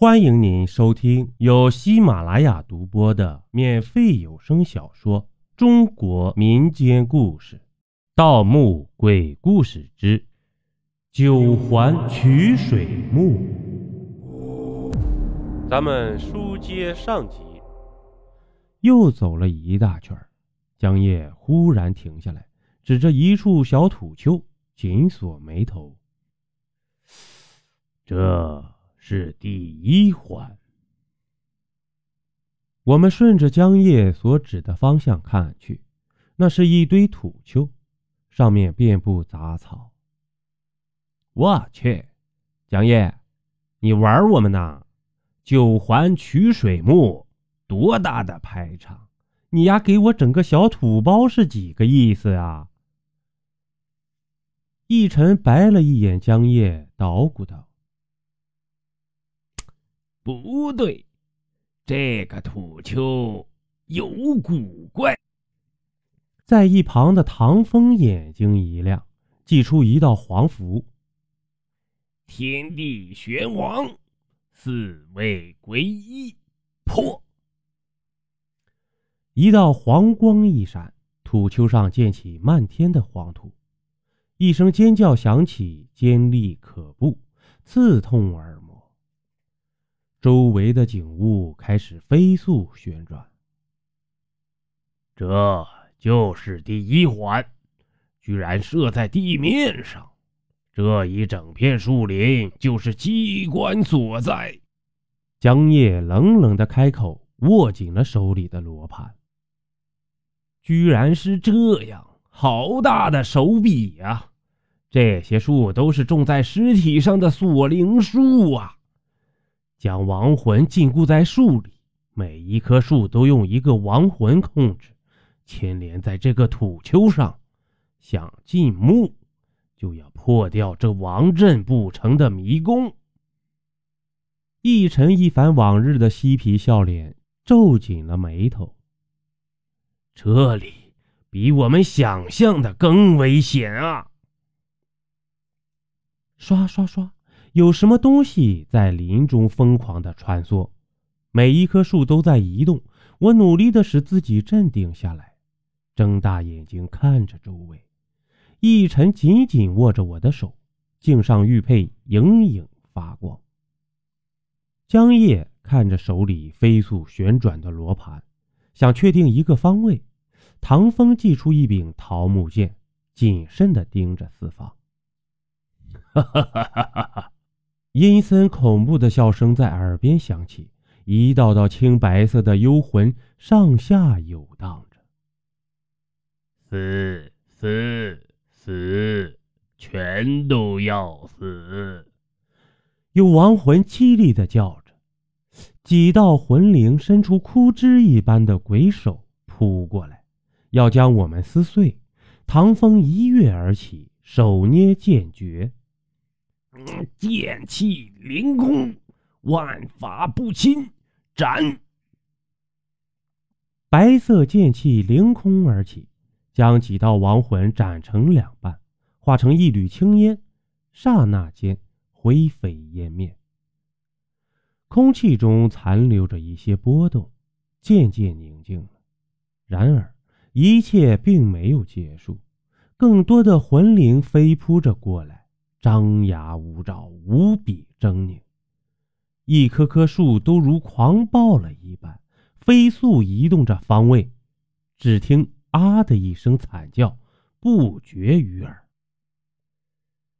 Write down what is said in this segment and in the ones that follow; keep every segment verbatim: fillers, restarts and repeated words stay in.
欢迎您收听由喜马拉雅独播的免费有声小说《中国民间故事》《盗墓鬼故事之九环曲水墓》。咱们书接上集，又走了一大圈，江夜忽然停下来，指着一处小土丘，紧锁眉头。这是第一环。我们顺着江夜所指的方向看去，那是一堆土丘，上面遍布杂草。我去，江夜，你玩我们呢？九环曲水墓多大的排场，你呀给我整个小土包是几个意思啊？一晨白了一眼江夜，捣鼓道，不对，这个土丘有古怪。在一旁的唐风眼睛一亮，祭出一道黄符，天地玄王，四位归一，破。一道黄光一闪，土丘上溅起漫天的黄土，一声尖叫响起，尖利可怖，刺痛耳膜。周围的景物开始飞速旋转。这就是第一环，居然设在地面上，这一整片树林就是机关所在。江夜冷冷地开口，握紧了手里的罗盘。居然是这样，好大的手笔啊！这些树都是种在尸体上的锁灵树啊，将亡魂禁锢在树里，每一棵树都用一个亡魂控制，牵连在这个土丘上。想进墓，就要破掉这亡阵不成的迷宫。一晨一反往日的嬉皮笑脸，皱紧了眉头。这里比我们想象的更危险啊！刷刷刷，有什么东西在林中疯狂地穿梭，每一棵树都在移动。我努力地使自己镇定下来，睁大眼睛看着周围。一晨紧紧握着我的手，颈上玉佩隐隐发光。江夜看着手里飞速旋转的罗盘，想确定一个方位。唐风祭出一柄桃木剑，谨慎地盯着四方。哈哈哈哈哈！阴森恐怖的笑声在耳边响起，一道道青白色的幽魂上下游荡着。死死死，全都要死！有亡魂凄厉地叫着，几道魂灵伸出枯枝一般的鬼手扑过来，要将我们撕碎。唐风一跃而起，手捏剑诀。剑气凌空，万法不侵，斩！白色剑气凌空而起，将几道亡魂斩成两半，化成一缕青烟，刹那间灰飞烟灭。空气中残留着一些波动，渐渐宁静了。然而，一切并没有结束，更多的魂灵飞扑着过来，张牙舞爪，无比狰狞。一棵棵树都如狂暴了一般，飞速移动着方位。只听啊的一声惨叫，不绝于耳。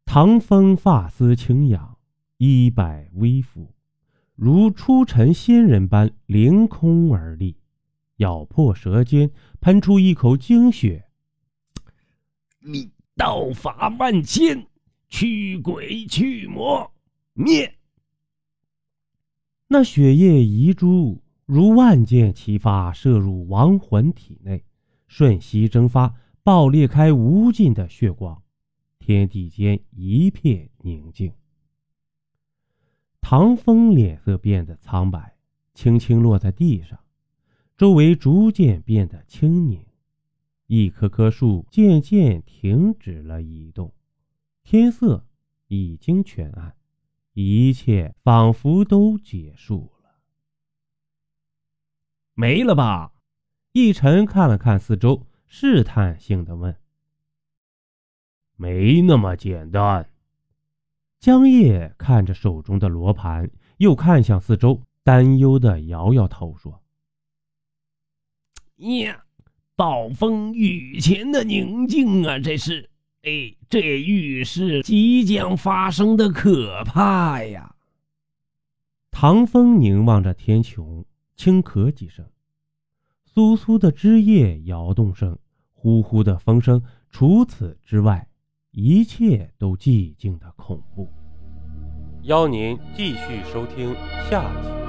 唐风发丝轻扬，衣摆微拂，如出尘仙人般凌空而立，咬破舌尖，喷出一口精血。你道法万千，驱鬼驱魔，灭！那血液遗珠如万箭齐发，射入亡魂体内，瞬息蒸发，爆裂开无尽的血光，天地间一片宁静。唐风脸色变得苍白，轻轻落在地上，周围逐渐变得清宁，一棵棵树渐渐停止了移动。天色已经全暗，一切仿佛都结束了。没了吧？奕晨看了看四周，试探性地问。没那么简单。江夜看着手中的罗盘，又看向四周，担忧地摇摇头说：呀，暴风雨前的宁静啊，这是哎，这也预示即将发生的可怕呀。唐风凝望着天穹，轻咳几声，簌簌的枝叶摇动声，呼呼的风声，除此之外，一切都寂静的恐怖。邀您继续收听下集。